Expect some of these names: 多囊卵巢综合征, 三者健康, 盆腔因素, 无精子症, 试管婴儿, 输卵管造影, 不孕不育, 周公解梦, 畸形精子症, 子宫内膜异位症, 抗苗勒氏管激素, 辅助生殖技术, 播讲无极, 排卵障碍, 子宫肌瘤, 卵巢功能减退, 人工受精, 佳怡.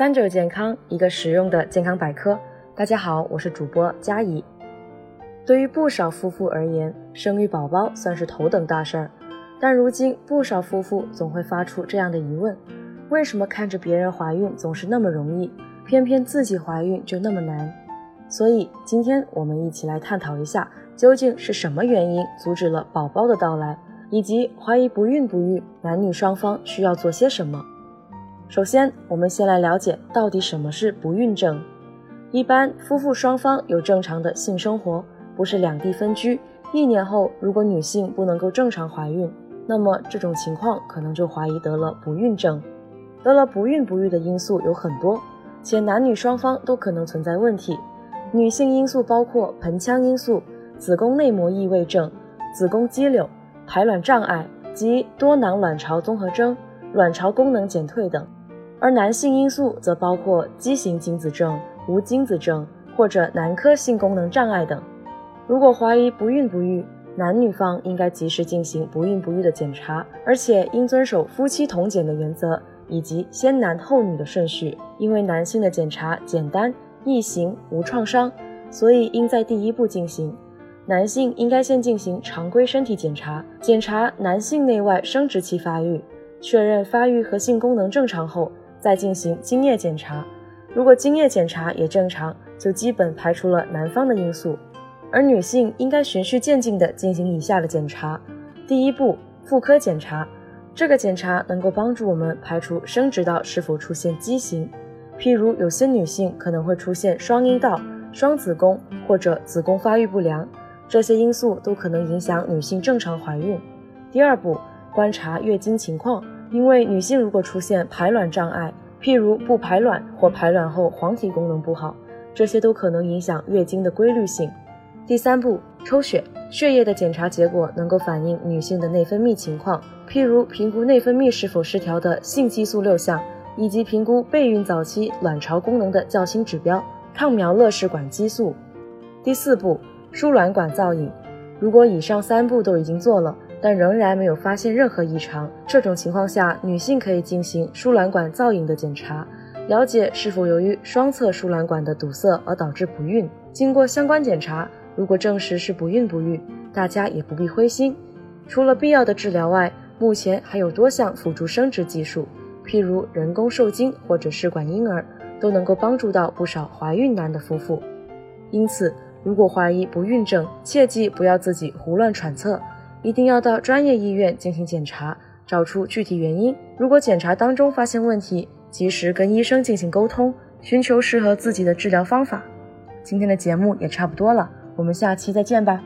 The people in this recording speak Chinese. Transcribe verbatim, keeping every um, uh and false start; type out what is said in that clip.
三者健康，一个实用的健康百科。大家好，我是主播佳怡。对于不少夫妇而言，生育宝宝算是头等大事儿。但如今不少夫妇总会发出这样的疑问，为什么看着别人怀孕总是那么容易，偏偏自己怀孕就那么难？所以今天我们一起来探讨一下，究竟是什么原因阻止了宝宝的到来，以及怀疑不孕不育，男女双方需要做些什么。首先，我们先来了解到底什么是不孕症。一般夫妇双方有正常的性生活，不是两地分居，一年后如果女性不能够正常怀孕，那么这种情况可能就怀疑得了不孕症。得了不孕不育的因素有很多，且男女双方都可能存在问题。女性因素包括盆腔因素、子宫内膜异位症、子宫肌瘤、排卵障碍及多囊卵巢综合征、卵巢功能减退等。而男性因素则包括畸形精子症、无精子症或者男科性功能障碍等。如果怀疑不孕不育，男女方应该及时进行不孕不育的检查，而且应遵守夫妻同检的原则以及先男后女的顺序。因为男性的检查简单、易行、无创伤，所以应在第一步进行。男性应该先进行常规身体检查，检查男性内外生殖器发育，确认发育和性功能正常后，再进行精液检查。如果精液检查也正常，就基本排除了男方的因素。而女性应该循序渐进地进行以下的检查。第一步，妇科检查。这个检查能够帮助我们排除生殖道是否出现畸形，譬如有些女性可能会出现双阴道、双子宫或者子宫发育不良，这些因素都可能影响女性正常怀孕。第二步，观察月经情况。因为女性如果出现排卵障碍，譬如不排卵或排卵后黄体功能不好，这些都可能影响月经的规律性。第三步，抽血。血液的检查结果能够反映女性的内分泌情况，譬如评估内分泌是否失调的性激素六项，以及评估备孕早期卵巢功能的较新指标抗苗勒氏管激素。第四步，输卵管造影。如果以上三步都已经做了，但仍然没有发现任何异常，这种情况下，女性可以进行输卵管造影的检查，了解是否由于双侧输卵管的堵塞而导致不孕。经过相关检查，如果证实是不孕不育，大家也不必灰心。除了必要的治疗外，目前还有多项辅助生殖技术，譬如人工受精或者试管婴儿，都能够帮助到不少怀孕难的夫妇。因此，如果怀疑不孕症，切记不要自己胡乱揣测，一定要到专业医院进行检查，找出具体原因。如果检查当中发现问题，及时跟医生进行沟通，寻求适合自己的治疗方法。今天的节目也差不多了，我们下期再见吧。